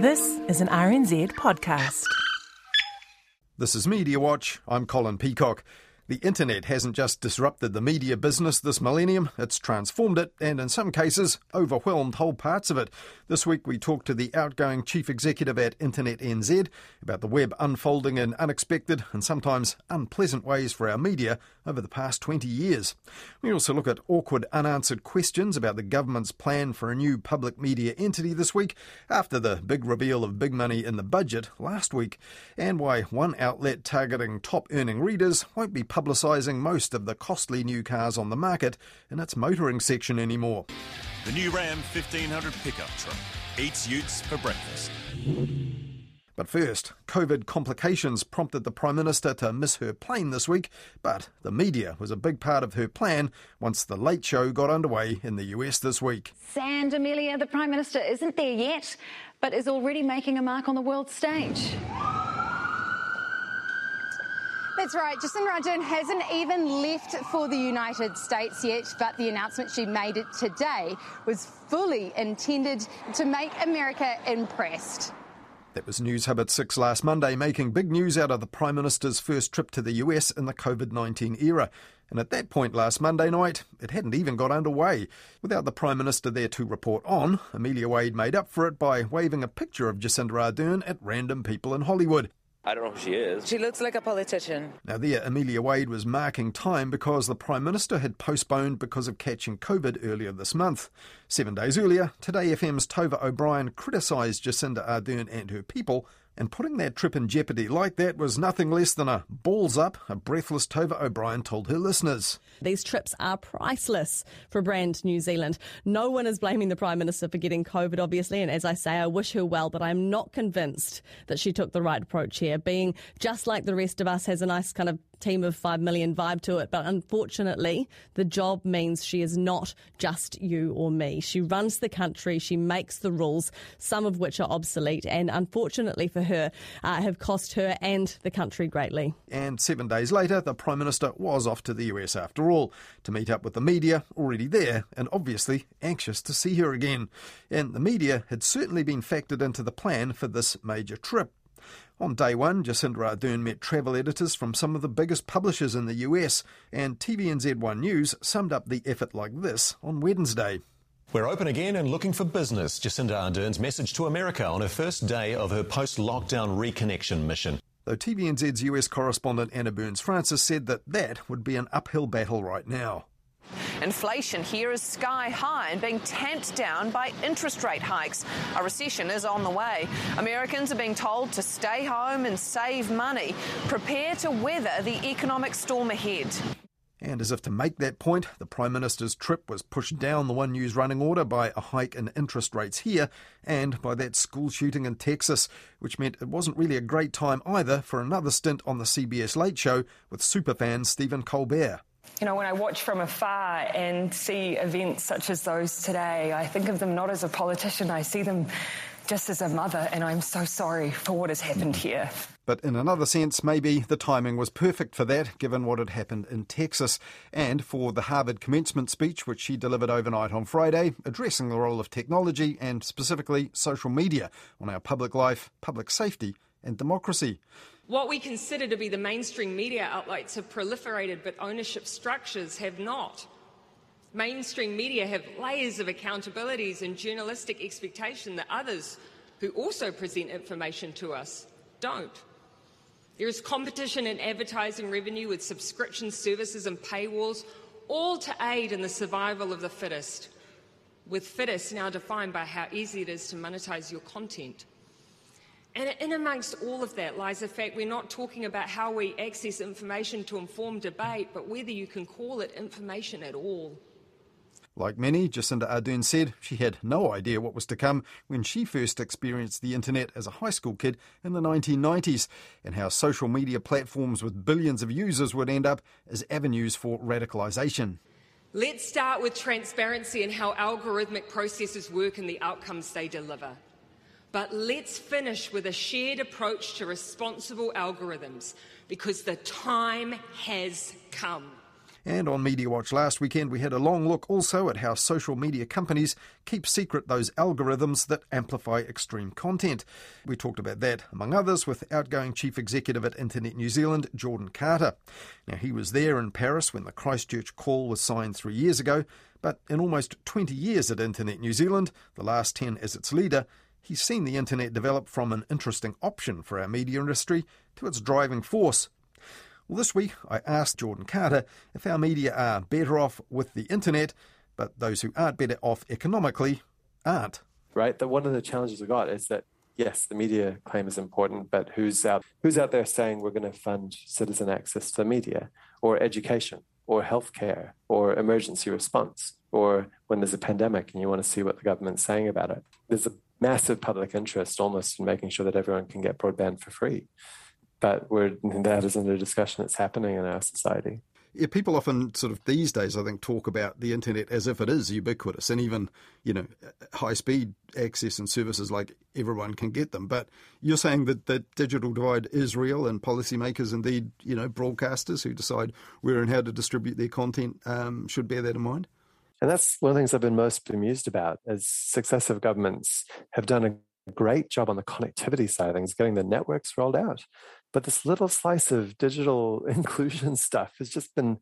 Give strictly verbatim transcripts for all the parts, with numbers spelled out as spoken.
This is an R N Z podcast. This is Mediawatch. I'm Colin Peacock. The internet hasn't just disrupted the media business this millennium, it's transformed it and, in some cases, overwhelmed whole parts of it. This week we talked to the outgoing chief executive at Internet N Z about the web unfolding in unexpected and sometimes unpleasant ways for our media over the past twenty years. We also look at awkward unanswered questions about the government's plan for a new public media entity this week after the big reveal of big money in the budget last week, and why one outlet targeting top-earning readers won't be published publicising most of the costly new cars on the market in its motoring section anymore. The new Ram fifteen hundred pickup truck eats utes for breakfast. But first, COVID complications prompted the Prime Minister to miss her plane this week, but the media was a big part of her plan once the Late Show got underway in the U S this week. Sandra Meliya, the Prime Minister, isn't there yet, but is already making a mark on the world stage. That's right, Jacinda Ardern hasn't even left for the United States yet, but the announcement she made today was fully intended to make America impressed. That was NewsHub at six last Monday, making big news out of the Prime Minister's first trip to the U S in the COVID nineteen era. And at that point last Monday night, it hadn't even got underway. Without the Prime Minister there to report on, Amelia Wade made up for it by waving a picture of Jacinda Ardern at random people in Hollywood. I don't know who she is. She looks like a politician. Now there, Amelia Wade was marking time because the Prime Minister had postponed because of catching COVID earlier this month. Seven days earlier, Today F M's Tova O'Brien criticised Jacinda Ardern and her people, and putting that trip in jeopardy like that was nothing less than a balls up, a breathless Tova O'Brien told her listeners. These trips are priceless for brand New Zealand. No one is blaming the Prime Minister for getting COVID, obviously, and as I say, I wish her well, but I'm not convinced that she took the right approach here. Being just like the rest of us has a nice kind of team of five million vibe to it, but unfortunately the job means she is not just you or me. She runs the country, she makes the rules, some of which are obsolete, and unfortunately for her uh, have cost her and the country greatly. And seven days later the Prime Minister was off to the U S after all, to meet up with the media already there and obviously anxious to see her again. And the media had certainly been factored into the plan for this major trip. On day one, Jacinda Ardern met travel editors from some of the biggest publishers in the U S, and T V N Z one News summed up the effort like this on Wednesday. We're open again and looking for business, Jacinda Ardern's message to America on her first day of her post-lockdown reconnection mission. Though T V N Z's U S correspondent Anna Burns-Francis said that that would be an uphill battle right now. Inflation here is sky high and being tamped down by interest rate hikes. A recession is on the way. Americans are being told to stay home and save money. Prepare to weather the economic storm ahead. And as if to make that point, the Prime Minister's trip was pushed down the One News running order by a hike in interest rates here and by that school shooting in Texas, which meant it wasn't really a great time either for another stint on the C B S Late Show with superfan Stephen Colbert. You know, when I watch from afar and see events such as those today, I think of them not as a politician, I see them just as a mother, and I'm so sorry for what has happened here. But in another sense, maybe the timing was perfect for that, given what had happened in Texas, and for the Harvard commencement speech, which she delivered overnight on Friday, addressing the role of technology and specifically social media on our public life, public safety and democracy. What we consider to be the mainstream media outlets have proliferated, but ownership structures have not. Mainstream media have layers of accountabilities and journalistic expectation that others who also present information to us don't. There is competition in advertising revenue with subscription services and paywalls, all to aid in the survival of the fittest, with fittest now defined by how easy it is to monetize your content. And in amongst all of that lies the fact we're not talking about how we access information to inform debate, but whether you can call it information at all. Like many, Jacinda Ardern said she had no idea what was to come when she first experienced the internet as a high school kid in the nineteen nineties, and how social media platforms with billions of users would end up as avenues for radicalisation. Let's start with transparency and how algorithmic processes work and the outcomes they deliver. But let's finish with a shared approach to responsible algorithms, because the time has come. And on MediaWatch last weekend, we had a long look also at how social media companies keep secret those algorithms that amplify extreme content. We talked about that, among others, with outgoing Chief Executive at Internet New Zealand, Jordan Carter. Now, he was there in Paris when the Christchurch Call was signed three years ago, but in almost twenty years at Internet New Zealand, the last ten as its leader, he's seen the internet develop from an interesting option for our media industry to its driving force. Well, this week I asked Jordan Carter if our media are better off with the internet, but those who aren't better off economically aren't. Right, the, one of the challenges we got is that, yes, the media claim is important, but who's out, who's out there saying we're going to fund citizen access to the media, or education, or healthcare, or emergency response, or when there's a pandemic and you want to see what the government's saying about it. There's a massive public interest almost in making sure that everyone can get broadband for free. But we're, that isn't a discussion that's happening in our society. Yeah, people often sort of these days, I think, talk about the internet as if it is ubiquitous, and even, you know, high-speed access and services like everyone can get them. But you're saying that the digital divide is real, and policymakers, indeed, you know, broadcasters who decide where and how to distribute their content um, should bear that in mind? And that's one of the things I've been most bemused about, is successive governments have done a great job on the connectivity side of things, getting the networks rolled out. But this little slice of digital inclusion stuff has just been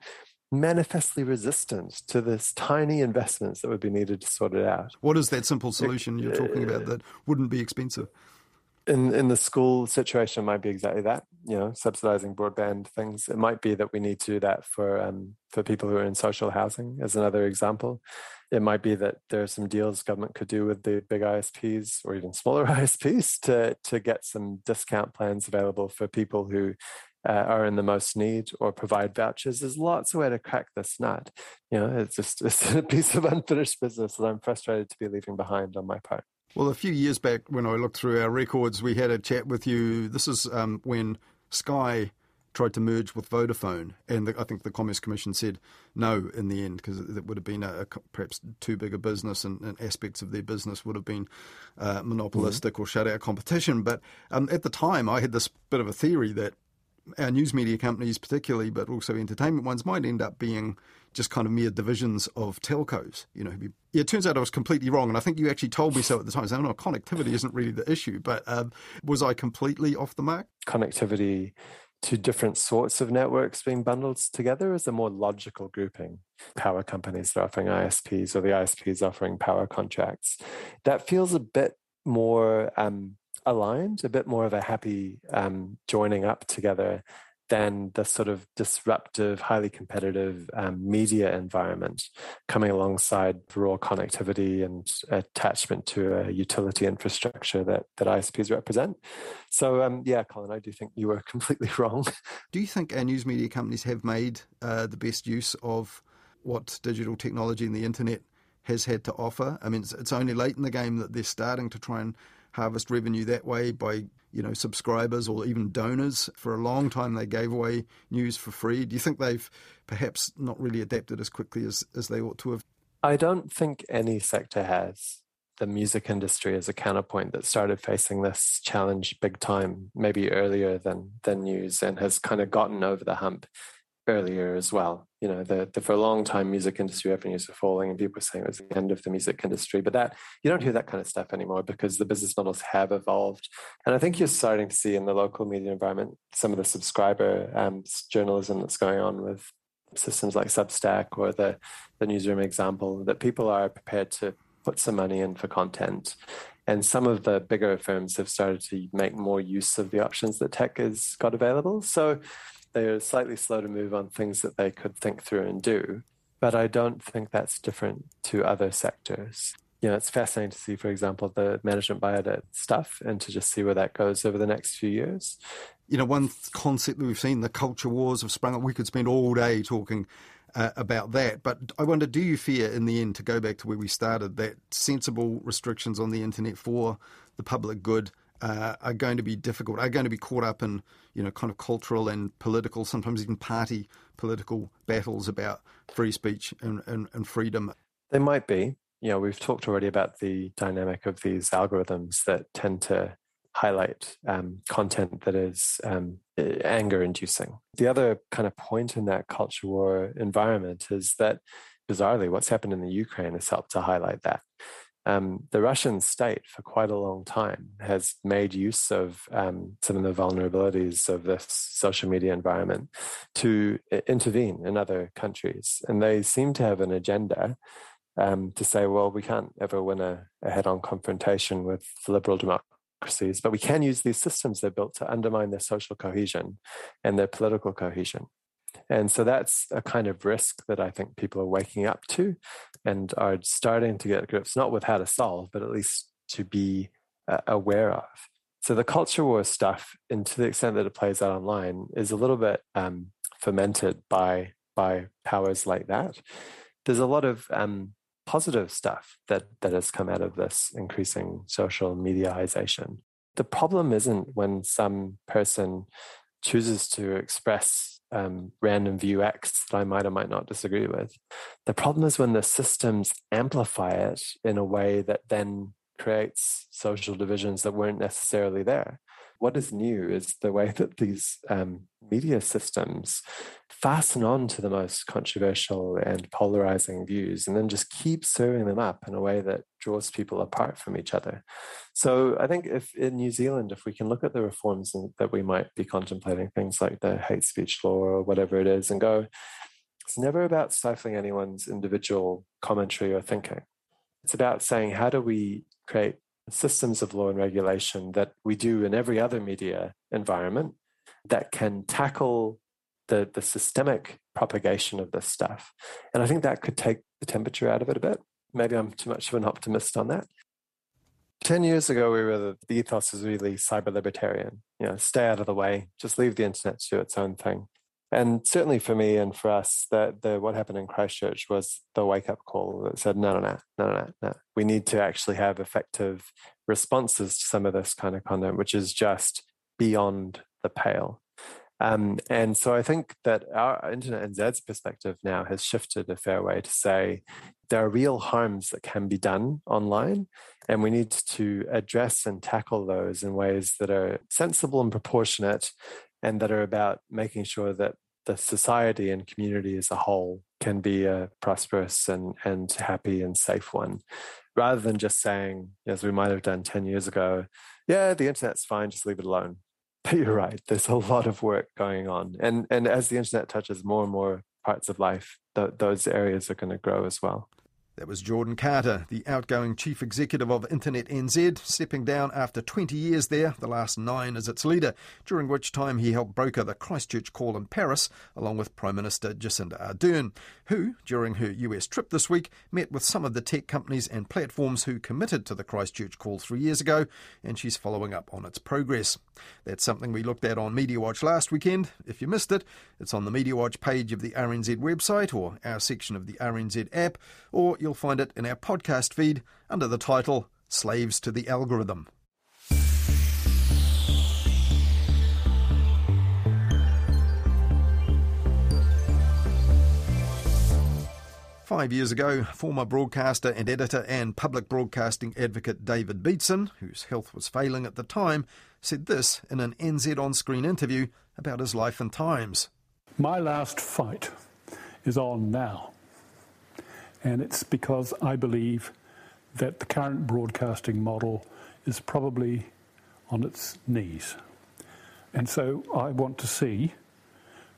manifestly resistant to this tiny investments that would be needed to sort it out. What is that simple solution you're talking about that wouldn't be expensive? In in the school situation, it might be exactly that, you know, subsidizing broadband things. It might be that we need to do that for um, for people who are in social housing, as another example. It might be that there are some deals government could do with the big I S Ps or even smaller I S Ps to, to get some discount plans available for people who uh, are in the most need, or provide vouchers. There's lots of way to crack this nut. You know, it's just it's a piece of unfinished business that I'm frustrated to be leaving behind on my part. Well, a few years back when I looked through our records, we had a chat with you. This is um, when Sky tried to merge with Vodafone, and the, I think the Commerce Commission said no in the end, because it would have been a, a, perhaps too big a business, and, and aspects of their business would have been uh, monopolistic mm-hmm. or shut out competition. But um, at the time, I had this bit of a theory that our news media companies particularly, but also entertainment ones, might end up being just kind of mere divisions of telcos. You know, yeah, it turns out I was completely wrong, and I think you actually told me so at the time. So, no, connectivity isn't really the issue, but um, was I completely off the mark? Connectivity to different sorts of networks being bundled together is a more logical grouping. Power companies are offering I S Ps, or the I S Ps offering power contracts. That feels a bit more um, aligned, a bit more of a happy um, joining up together than the sort of disruptive, highly competitive um, media environment coming alongside raw connectivity and attachment to a utility infrastructure that, that I S Ps represent. So, um, yeah, Colin, I do think you were completely wrong. Do you think our news media companies have made uh, the best use of what digital technology and the internet has had to offer? I mean, it's, it's only late in the game that they're starting to try and harvest revenue that way by, you know, subscribers or even donors. For a long time, they gave away news for free. Do you think they've perhaps not really adapted as quickly as, as they ought to have? I don't think any sector has. The music industry is a counterpoint that started facing this challenge big time, maybe earlier than, than news, and has kind of gotten over the hump earlier as well. You know, the, the for a long time, music industry revenues were falling, and people were saying it was the end of the music industry. But that you don't hear that kind of stuff anymore, because the business models have evolved. And I think you're starting to see in the local media environment some of the subscriber um, journalism that's going on with systems like Substack, or the, the Newsroom example, that people are prepared to put some money in for content. And some of the bigger firms have started to make more use of the options that tech has got available. So they are slightly slow to move on things that they could think through and do. But I don't think that's different to other sectors. You know, it's fascinating to see, for example, the management buyout at Stuff, and to just see where that goes over the next few years. You know, one concept that we've seen, the culture wars have sprung up. We could spend all day talking uh, about that. But I wonder, do you fear in the end, to go back to where we started, that sensible restrictions on the internet for the public good Uh, are going to be difficult, are going to be caught up in, you know, kind of cultural and political, sometimes even party political battles about free speech and, and, and freedom? They might be. You know, we've talked already about the dynamic of these algorithms that tend to highlight um, content that is um, anger-inducing. The other kind of point in that culture war environment is that, bizarrely, what's happened in the Ukraine has helped to highlight that. Um, the Russian state, for quite a long time, has made use of um, some of the vulnerabilities of this social media environment to intervene in other countries. And they seem to have an agenda um, to say, well, we can't ever win a, a head-on confrontation with liberal democracy, but we can use these systems they're built to undermine their social cohesion and their political cohesion. And so that's a kind of risk that I think people are waking up to and are starting to get grips, not with how to solve, but at least to be uh, aware of. So the culture war stuff, and to the extent that it plays out online, is a little bit um, fermented by, by powers like that. There's a lot of... Um, positive stuff that, that has come out of this increasing social mediaization. The problem isn't when some person chooses to express um, random view X that I might or might not disagree with. The problem is when the systems amplify it in a way that then creates social divisions that weren't necessarily there. What is new is the way that these um, media systems fasten on to the most controversial and polarizing views and then just keep serving them up in a way that draws people apart from each other. So I think if in New Zealand, if we can look at the reforms that we might be contemplating, things like the hate speech law or whatever it is, and go, it's never about stifling anyone's individual commentary or thinking. It's about saying, how do we create systems of law and regulation that we do in every other media environment that can tackle the, the systemic propagation of this stuff? And I think that could take the temperature out of it a bit. Maybe I'm too much of an optimist on that. Ten years ago, we were the, the ethos was really cyber-libertarian. You know, stay out of the way, just leave the internet to do its own thing. And certainly for me and for us, the, the, what happened in Christchurch was the wake-up call that said, no, no, no, no, no, no. We need to actually have effective responses to some of this kind of content, which is just beyond the pale. Um, and so I think that our Internet N Z's perspective now has shifted a fair way to say there are real harms that can be done online, and we need to address and tackle those in ways that are sensible and proportionate, and that are about making sure that the society and community as a whole can be a prosperous and, and happy and safe one, rather than just saying, as we might have done ten years ago, yeah, the internet's fine, just leave it alone. But you're right, there's a lot of work going on. And, and as the internet touches more and more parts of life, th- those areas are going to grow as well. That was Jordan Carter, the outgoing chief executive of Internet N Z, stepping down after twenty years there, the last nine as its leader, during which time he helped broker the Christchurch Call in Paris, along with Prime Minister Jacinda Ardern, who, during her U S trip this week, met with some of the tech companies and platforms who committed to the Christchurch Call three years ago, and she's following up on its progress. That's something we looked at on MediaWatch last weekend. If you missed it, it's on the MediaWatch page of the R N Z website or our section of the R N Z app, or you'll You'll find it in our podcast feed under the title Slaves to the Algorithm. Five years ago, former broadcaster and editor and public broadcasting advocate David Beatson, whose health was failing at the time, said this in an N Z on-screen interview about his life and times. My last fight is on now. And it's because I believe that the current broadcasting model is probably on its knees. And so I want to see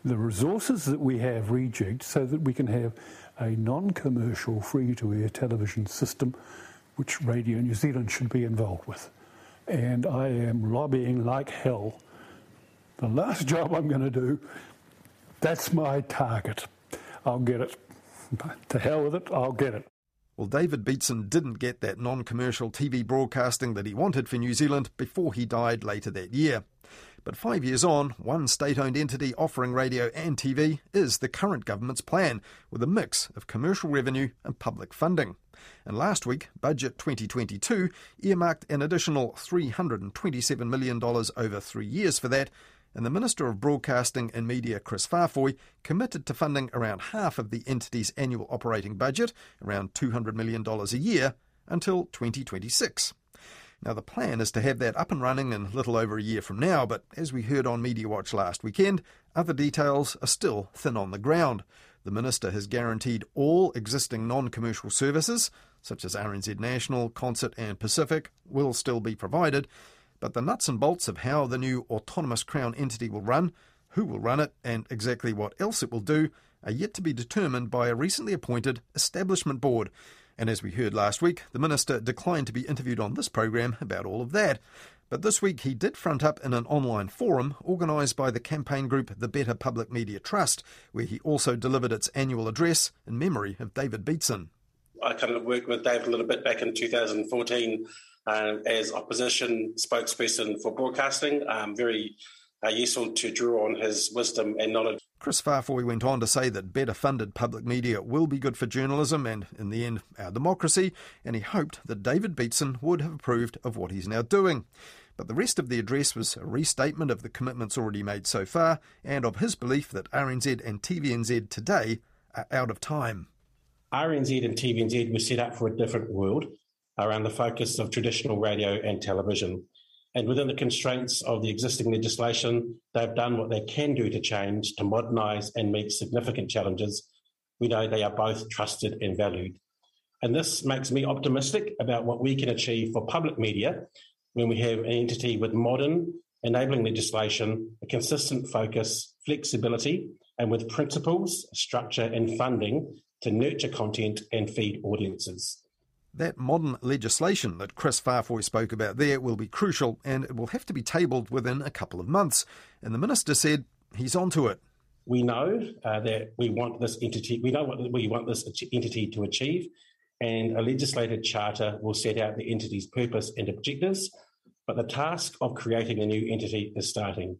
the resources that we have rejigged so that we can have a non-commercial free-to-air television system, which Radio New Zealand should be involved with. And I am lobbying like hell. The last job I'm going to do, that's my target. I'll get it. To hell with it, I'll get it. Well, David Beatson didn't get that non-commercial T V broadcasting that he wanted for New Zealand before he died later that year. But five years on, one state-owned entity offering radio and T V is the current government's plan, with a mix of commercial revenue and public funding. And last week, Budget twenty twenty-two earmarked an additional three hundred twenty-seven million dollars over three years for that, and the Minister of Broadcasting and Media, Chris Faafoi, committed to funding around half of the entity's annual operating budget, around two hundred million dollars a year, until twenty twenty-six. Now, the plan is to have that up and running in a little over a year from now, but as we heard on Mediawatch last weekend, other details are still thin on the ground. The Minister has guaranteed all existing non-commercial services, such as R N Z National, Concert and Pacific, will still be provided, but the nuts and bolts of how the new autonomous Crown entity will run, who will run it, and exactly what else it will do are yet to be determined by a recently appointed establishment board. And as we heard last week, the Minister declined to be interviewed on this programme about all of that. But this week he did front up in an online forum organised by the campaign group The Better Public Media Trust, where he also delivered its annual address in memory of David Beatson. I kind of worked with David a little bit back in two thousand fourteen uh, as opposition spokesperson for broadcasting, um, very uh, useful to draw on his wisdom and knowledge. Chris Faafoi went on to say that better funded public media will be good for journalism and, in the end, our democracy, and he hoped that David Beatson would have approved of what he's now doing. But the rest of the address was a restatement of the commitments already made so far and of his belief that R N Z and T V N Z today are out of time. R N Z and T V N Z were set up for a different world around the focus of traditional radio and television. And within the constraints of the existing legislation, they've done what they can do to change, to modernise and meet significant challenges. We know they are both trusted and valued. And this makes me optimistic about what we can achieve for public media when we have an entity with modern, enabling legislation, a consistent focus, flexibility, and with principles, structure and funding to nurture content and feed audiences. That modern legislation that Chris Faafoi spoke about there will be crucial, and it will have to be tabled within a couple of months. And the Minister said he's onto it. We know uh, that we want this entity. We know what we want this entity to achieve, and a legislated charter will set out the entity's purpose and objectives. But the task of creating a new entity is starting.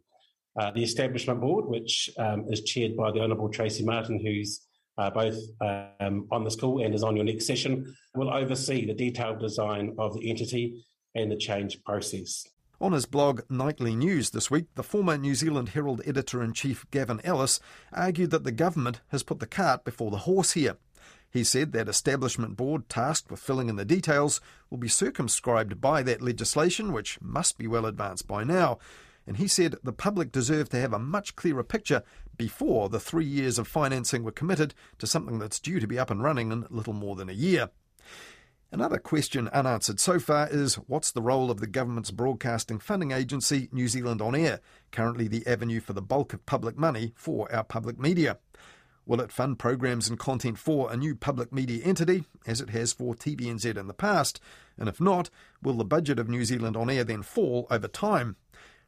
Uh, the Establishment Board, which um, is chaired by the Honourable Tracy Martin, who's Uh, both um, on this call and is on your next session, will oversee the detailed design of the entity and the change process. On his blog Nightly News this week, the former New Zealand Herald editor-in-chief Gavin Ellis argued that the government has put the cart before the horse here. He said that establishment board tasked with filling in the details will be circumscribed by that legislation, which must be well advanced by now. And he said the public deserved to have a much clearer picture before the three years of financing were committed to something that's due to be up and running in little more than a year. Another question unanswered so far is what's the role of the government's broadcasting funding agency, New Zealand On Air, currently the avenue for the bulk of public money for our public media? Will it fund programs and content for a new public media entity, as it has for T V N Z in the past? And if not, will the budget of New Zealand On Air then fall over time?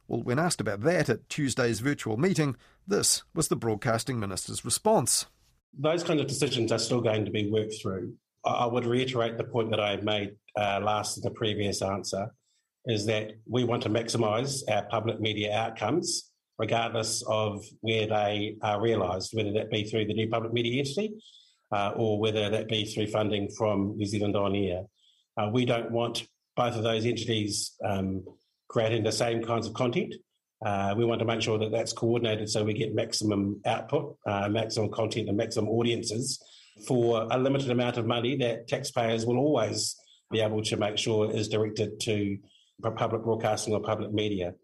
Well, when asked about that at Tuesday's virtual meeting, this was the Broadcasting Minister's response. Those kind of decisions are still going to be worked through. I would reiterate the point that I made uh, last in the previous answer, is that we want to maximise our public media outcomes, regardless of where they are realised, whether that be through the new public media entity uh, or whether that be through funding from New Zealand On Air. Uh, we don't want both of those entities um creating the same kinds of content. Uh, we want to make sure that that's coordinated so we get maximum output, uh, maximum content and maximum audiences for a limited amount of money that taxpayers will always be able to make sure is directed to public broadcasting or public media.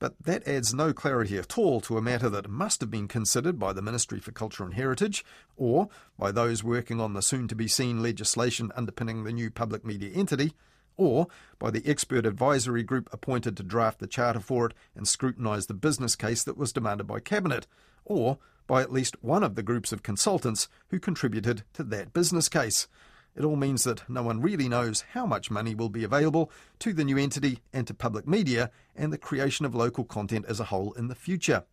But that adds no clarity at all to a matter that must have been considered by the Ministry for Culture and Heritage or by those working on the soon-to-be-seen legislation underpinning the new public media entity, or by the expert advisory group appointed to draft the charter for it and scrutinise the business case that was demanded by Cabinet, or by at least one of the groups of consultants who contributed to that business case. It all means that no one really knows how much money will be available to the new entity and to public media and the creation of local content as a whole in the future.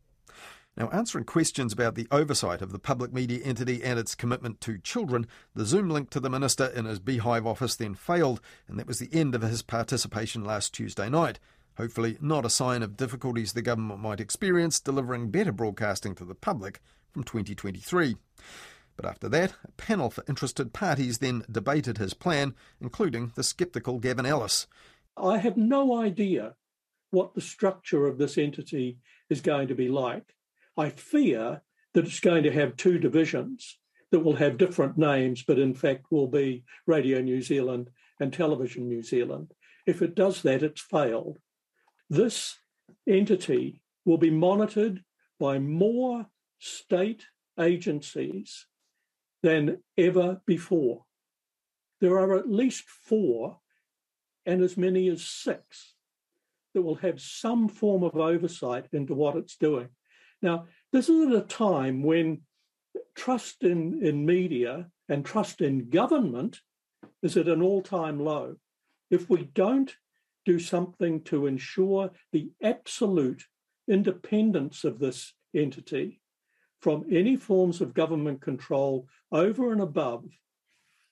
Now, answering questions about the oversight of the public media entity and its commitment to children, the Zoom link to the Minister in his Beehive office then failed, and that was the end of his participation last Tuesday night. Hopefully not a sign of difficulties the government might experience delivering better broadcasting to the public from twenty twenty-three. But after that, a panel for interested parties then debated his plan, including the sceptical Gavin Ellis. I have no idea what the structure of this entity is going to be like. I fear that it's going to have two divisions that will have different names, but in fact will be Radio New Zealand and Television New Zealand. If it does that, it's failed. This entity will be monitored by more state agencies than ever before. There are at least four and as many as six that will have some form of oversight into what it's doing. Now, this is at a time when trust in, in media and trust in government is at an all-time low. If we don't do something to ensure the absolute independence of this entity from any forms of government control over and above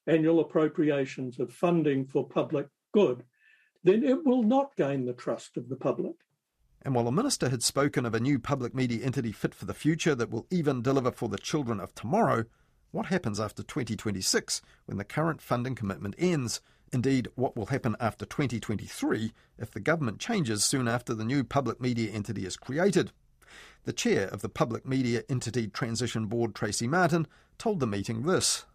annual appropriations of funding for public good, then it will not gain the trust of the public. And while the minister had spoken of a new public media entity fit for the future that will even deliver for the children of tomorrow, what happens after twenty twenty-six when the current funding commitment ends? Indeed, what will happen after twenty twenty-three if the government changes soon after the new public media entity is created? The chair of the Public Media Entity Transition Board, Tracy Martin, told the meeting this.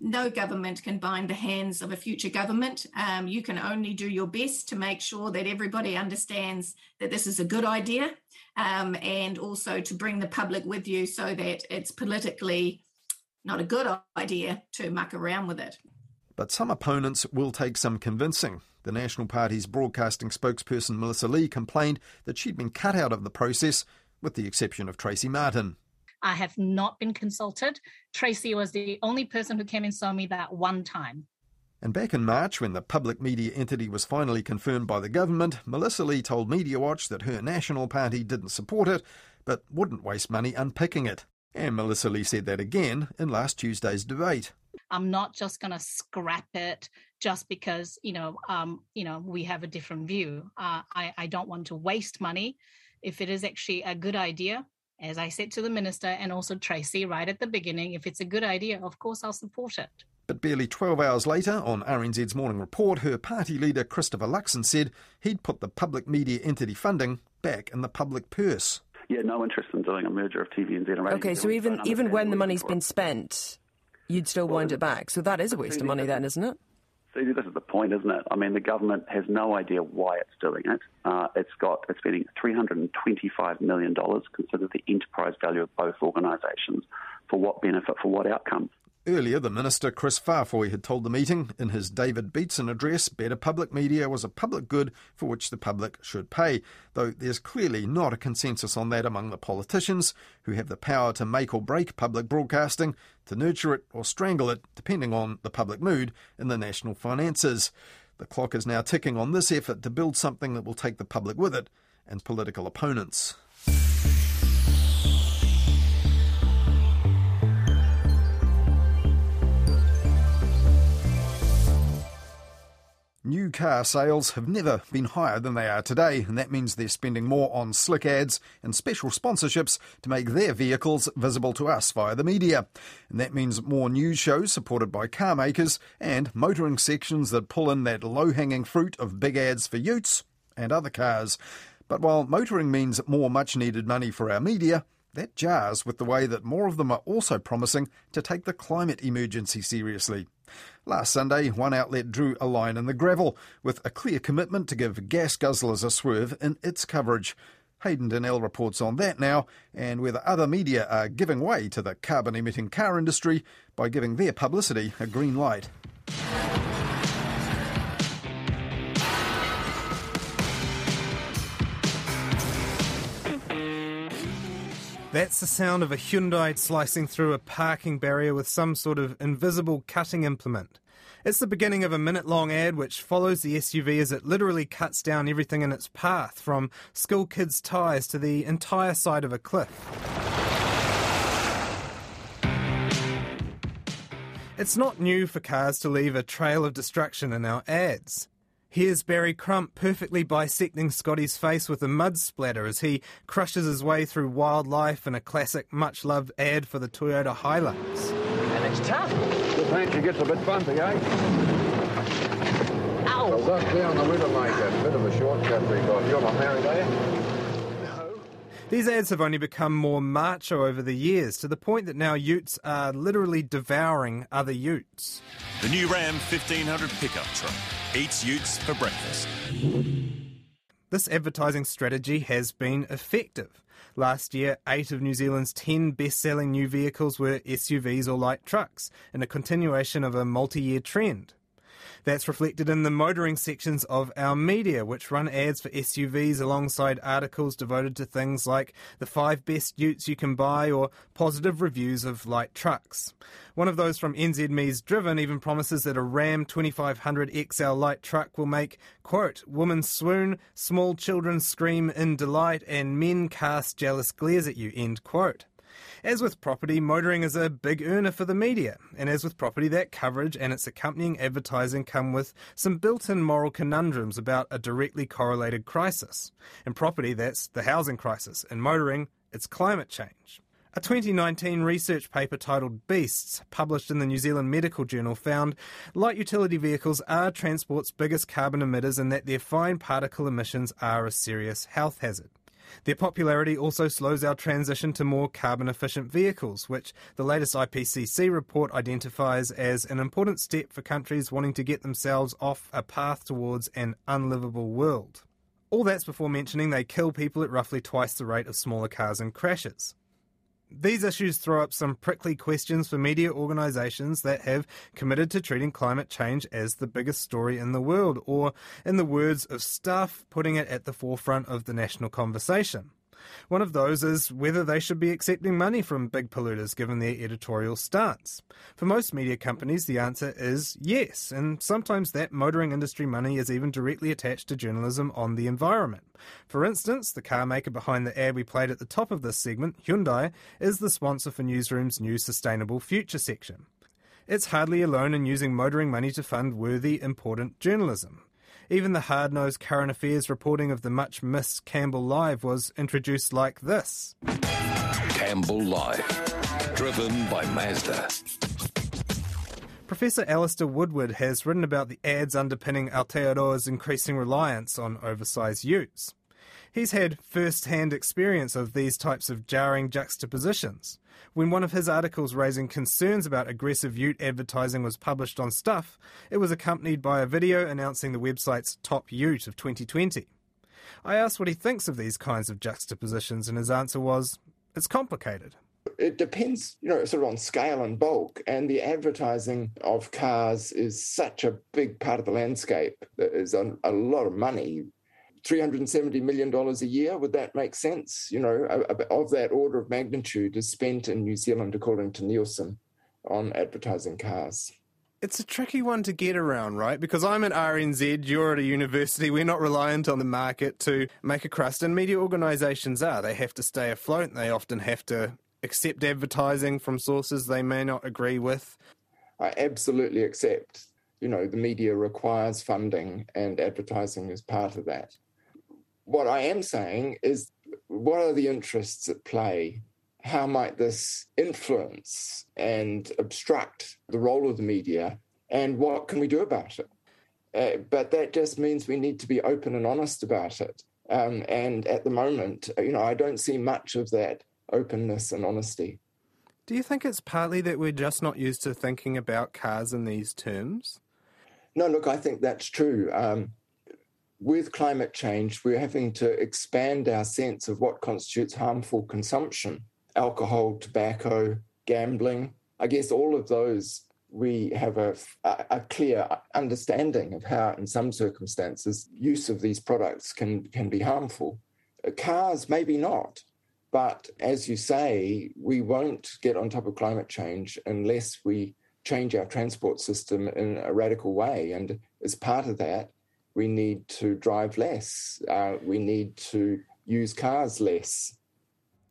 No government can bind the hands of a future government. Um, you can only do your best to make sure that everybody understands that this is a good idea, um, and also to bring the public with you so that it's politically not a good idea to muck around with it. But some opponents will take some convincing. The National Party's broadcasting spokesperson Melissa Lee complained that she'd been cut out of the process, with the exception of Tracy Martin. I have not been consulted. Tracy was the only person who came and saw me that one time. And back in March, when the public media entity was finally confirmed by the government, Melissa Lee told MediaWatch that her National Party didn't support it, but wouldn't waste money unpicking it. And Melissa Lee said that again in last Tuesday's debate. I'm not just going to scrap it just because, you know, um, you know, we have a different view. Uh, I, I don't want to waste money if it is actually a good idea. As I said to the minister and also Tracy right at the beginning, if it's a good idea, of course I'll support it. But barely twelve hours later, on R N Z's Morning Report, her party leader Christopher Luxon said he'd put the public media entity funding back in the public purse. Yeah, no interest in doing a merger of T V N Z and radio. OK, so even, even when the money's been spent, you'd still wind it back. So that is a waste of money then, isn't it? See, this is the point, isn't it? I mean, the government has no idea why it's doing it. Uh, it's got it's spending three hundred twenty-five million dollars, consider the enterprise value of both organisations. For what benefit, for what outcome? Earlier, the Minister Chris Faafoi had told the meeting in his David Beatson address, better public media was a public good for which the public should pay, though there's clearly not a consensus on that among the politicians who have the power to make or break public broadcasting, to nurture it or strangle it, depending on the public mood and the national finances. The clock is now ticking on this effort to build something that will take the public with it and political opponents. New car sales have never been higher than they are today, and that means they're spending more on slick ads and special sponsorships to make their vehicles visible to us via the media. And that means more news shows supported by car makers and motoring sections that pull in that low-hanging fruit of big ads for utes and other cars. But while motoring means more much-needed money for our media, that jars with the way that more of them are also promising to take the climate emergency seriously. Last Sunday, one outlet drew a line in the gravel with a clear commitment to give gas guzzlers a swerve in its coverage. Hayden Donnell reports on that now, and whether other media are giving way to the carbon-emitting car industry by giving their publicity a green light. That's the sound of a Hyundai slicing through a parking barrier with some sort of invisible cutting implement. It's the beginning of a minute-long ad which follows the S U V as it literally cuts down everything in its path, from school kids' tyres to the entire side of a cliff. It's not new for cars to leave a trail of destruction in our ads. Here's Barry Crump perfectly bisecting Scotty's face with a mud splatter as he crushes his way through wildlife in a classic, much-loved ad for the Toyota Hilux. And it's tough. The pantry gets a bit bumpy, eh? Ow! Well, that's down the river, mate. A bit of a shortcut we got. You're not married, are you? No. These ads have only become more macho over the years, to the point that now utes are literally devouring other utes. The new Ram fifteen hundred pickup truck. eats utes for breakfast. This advertising strategy has been effective. Last year, eight of New Zealand's ten best-selling new vehicles were S U Vs or light trucks, in a continuation of a multi-year trend. That's reflected in the motoring sections of our media, which run ads for S U Vs alongside articles devoted to things like the five best utes you can buy or positive reviews of light trucks. One of those from N Z Me's Driven even promises that a Ram twenty-five hundred X L light truck will make, quote, women swoon, small children scream in delight, and men cast jealous glares at you, end quote. As with property, motoring is a big earner for the media, and as with property, that coverage and its accompanying advertising come with some built-in moral conundrums about a directly correlated crisis. In property, that's the housing crisis. In motoring, it's climate change. A twenty nineteen research paper titled Beasts, published in the New Zealand Medical Journal, found light utility vehicles are transport's biggest carbon emitters and that their fine particle emissions are a serious health hazard. Their popularity also slows our transition to more carbon-efficient vehicles, which the latest I P C C report identifies as an important step for countries wanting to get themselves off a path towards an unlivable world. All that's before mentioning they kill people at roughly twice the rate of smaller cars in crashes. These issues throw up some prickly questions for media organisations that have committed to treating climate change as the biggest story in the world, or, in the words of Stuff, putting it at the forefront of the national conversation. One of those is whether they should be accepting money from big polluters given their editorial stance. For most media companies, the answer is yes, and sometimes that motoring industry money is even directly attached to journalism on the environment. For instance, the car maker behind the ad we played at the top of this segment, Hyundai, is the sponsor for Newsroom's new Sustainable Future section. It's hardly alone in using motoring money to fund worthy, important journalism. Even the hard-nosed current affairs reporting of the much-missed Campbell Live was introduced like this. Campbell Live, driven by Mazda. Professor Alistair Woodward has written about the ads underpinning Aotearoa's increasing reliance on oversized utes. He's had first-hand experience of these types of jarring juxtapositions. When one of his articles raising concerns about aggressive ute advertising was published on Stuff, it was accompanied by a video announcing the website's top ute of twenty twenty. I asked what he thinks of these kinds of juxtapositions, and his answer was, it's complicated. It depends, you know, sort of on scale and bulk, and the advertising of cars is such a big part of the landscape. There is a, a lot of money. three hundred seventy million dollars a year, would that make sense? You know, of that order of magnitude is spent in New Zealand, according to Nielsen, on advertising cars. It's a tricky one to get around, right? Because I'm at R N Z, you're at a university, we're not reliant on the market to make a crust, and media organisations are. They have to stay afloat, and they often have to accept advertising from sources they may not agree with. I absolutely accept. You know, the media requires funding, and advertising is part of that. What I am saying is, what are the interests at play? How might this influence and obstruct the role of the media? And what can we do about it? Uh, but that just means we need to be open and honest about it. Um, and at the moment, you know, I don't see much of that openness and honesty. Do you think it's partly that we're just not used to thinking about cars in these terms? No, look, I think that's true. Um, With climate change, we're having to expand our sense of what constitutes harmful consumption. Alcohol, tobacco, gambling. I guess all of those, we have a, a clear understanding of how, in some circumstances, use of these products can, can be harmful. Cars, maybe not. But as you say, we won't get on top of climate change unless we change our transport system in a radical way. And as part of that, we need to drive less. Uh, we need to use cars less.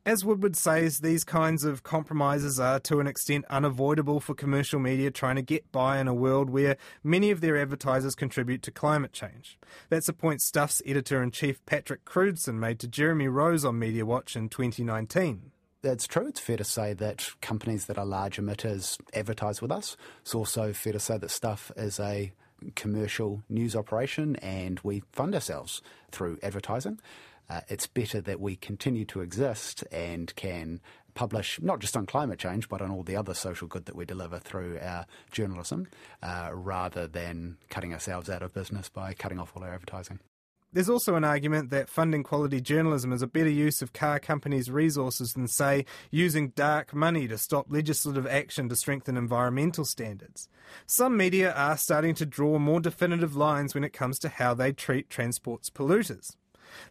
As Woodward says, these kinds of compromises are to an extent unavoidable for commercial media trying to get by in a world where many of their advertisers contribute to climate change. That's a point Stuff's editor-in-chief Patrick Crudson made to Jeremy Rose on Mediawatch in twenty nineteen. That's true. It's fair to say that companies that are large emitters advertise with us. It's also fair to say that Stuff is a commercial news operation and we fund ourselves through advertising. Uh, it's better that we continue to exist and can publish, not just on climate change, but on all the other social good that we deliver through our journalism, uh, rather than cutting ourselves out of business by cutting off all our advertising. There's also an argument that funding quality journalism is a better use of car companies' resources than, say, using dark money to stop legislative action to strengthen environmental standards. Some media are starting to draw more definitive lines when it comes to how they treat transport's polluters.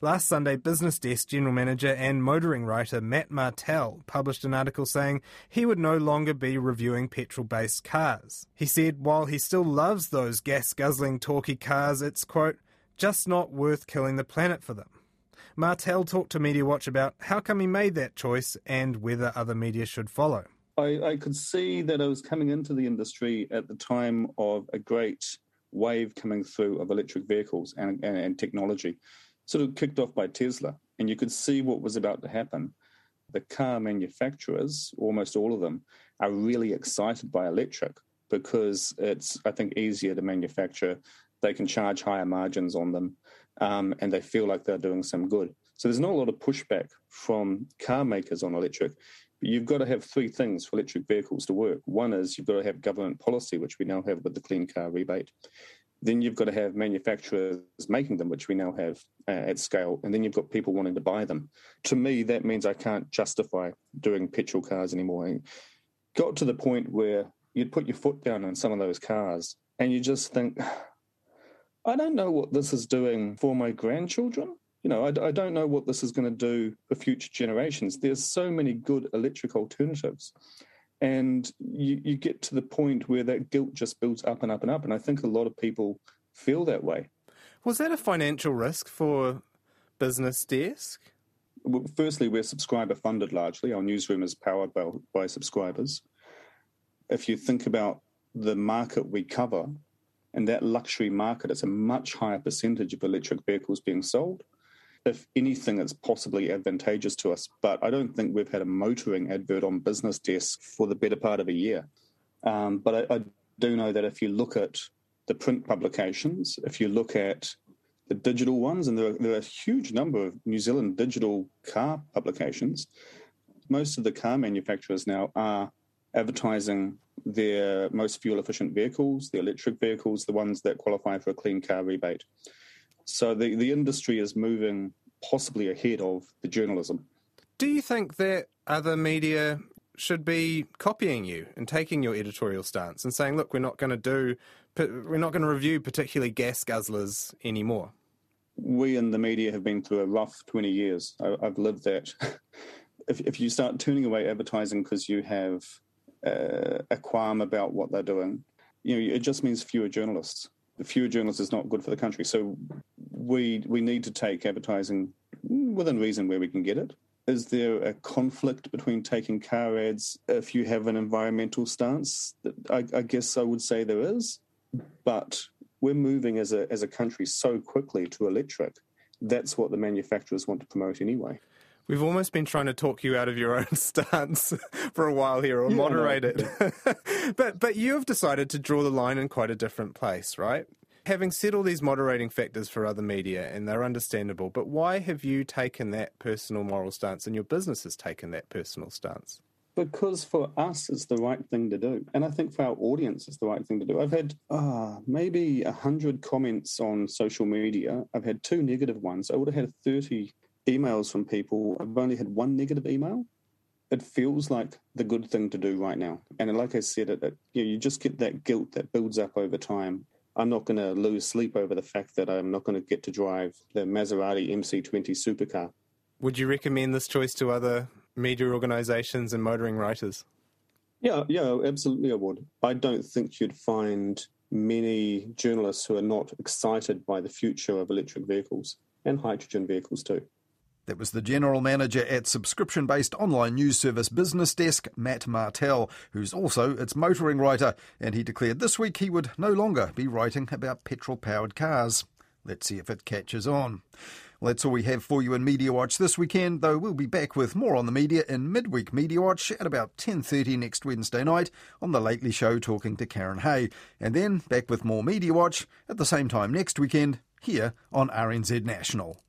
Last Sunday, Business Desk General Manager and motoring writer Matt Martel published an article saying he would no longer be reviewing petrol-based cars. He said while he still loves those gas-guzzling talky cars, it's, quote, just not worth killing the planet for them. Martel talked to MediaWatch about how come he made that choice and whether other media should follow. I, I could see that I was coming into the industry at the time of a great wave coming through of electric vehicles and, and, and technology. Sort of kicked off by Tesla, and you could see what was about to happen. The car manufacturers, almost all of them, are really excited by electric because it's, I think, easier to manufacture. They can charge higher margins on them, um, and they feel like they're doing some good. So there's not a lot of pushback from car makers on electric. But you've got to have three things for electric vehicles to work. One is you've got to have government policy, which we now have with the Clean Car Rebate. Then you've got to have manufacturers making them, which we now have uh, at scale, and then you've got people wanting to buy them. To me, that means I can't justify doing petrol cars anymore. And got to the point where you'd put your foot down on some of those cars and you just think, I don't know what this is doing for my grandchildren. You know, I, I don't know what this is going to do for future generations. There's so many good electric alternatives. And you, you get to the point where that guilt just builds up and up and up. And I think a lot of people feel that way. Was that a financial risk for Business Desk? Well, firstly, we're subscriber funded largely. Our newsroom is powered by, by subscribers. If you think about the market we cover and that luxury market, it's a much higher percentage of electric vehicles being sold. If anything, it's possibly advantageous to us. But I don't think we've had a motoring advert on Business Desk for the better part of a year. Um, but I, I do know that if you look at the print publications, if you look at the digital ones, and there are, there are a huge number of New Zealand digital car publications, most of the car manufacturers now are advertising their most fuel-efficient vehicles, the electric vehicles, the ones that qualify for a Clean Car Rebate. So the, the industry is moving possibly ahead of the journalism. Do you think that other media should be copying you and taking your editorial stance and saying, look, we're not going to do, we're not going to review particularly gas guzzlers anymore? We in the media have been through a rough twenty years. I, I've lived that. if, if you start turning away advertising because you have uh, a qualm about what they're doing, you know, it just means fewer journalists. Fewer journalists is not good for the country. So we we need to take advertising within reason where we can get it. Is there a conflict between taking car ads if you have an environmental stance? I, I guess I would say there is. But we're moving as a as a country so quickly to electric. That's what the manufacturers want to promote anyway. We've almost been trying to talk you out of your own stance for a while here, or yeah, moderate it. but but you've decided to draw the line in quite a different place, right? Having said all these moderating factors for other media, and they're understandable, but why have you taken that personal moral stance and your business has taken that personal stance? Because for us, it's the right thing to do. And I think for our audience, it's the right thing to do. I've had uh, maybe one hundred comments on social media. I've had two negative ones. I would have had thirty emails from people. I've only had one negative email. It feels like the good thing to do right now. And like I said, it, it, you know, you just get that guilt that builds up over time. I'm not going to lose sleep over the fact that I'm not going to get to drive the Maserati M C twenty supercar. Would you recommend this choice to other media organisations and motoring writers? Yeah, yeah, absolutely I would. I don't think you'd find many journalists who are not excited by the future of electric vehicles and hydrogen vehicles too. That was the General Manager at subscription-based online news service Business Desk, Matt Martel, who's also its motoring writer, and he declared this week he would no longer be writing about petrol-powered cars. Let's see if it catches on. Well, that's all we have for you in Media Watch this weekend, though we'll be back with more on the media in midweek Media Watch at about ten thirty next Wednesday night on The Lately Show, talking to Karen Hay, and then back with more Media Watch at the same time next weekend here on R N Z National.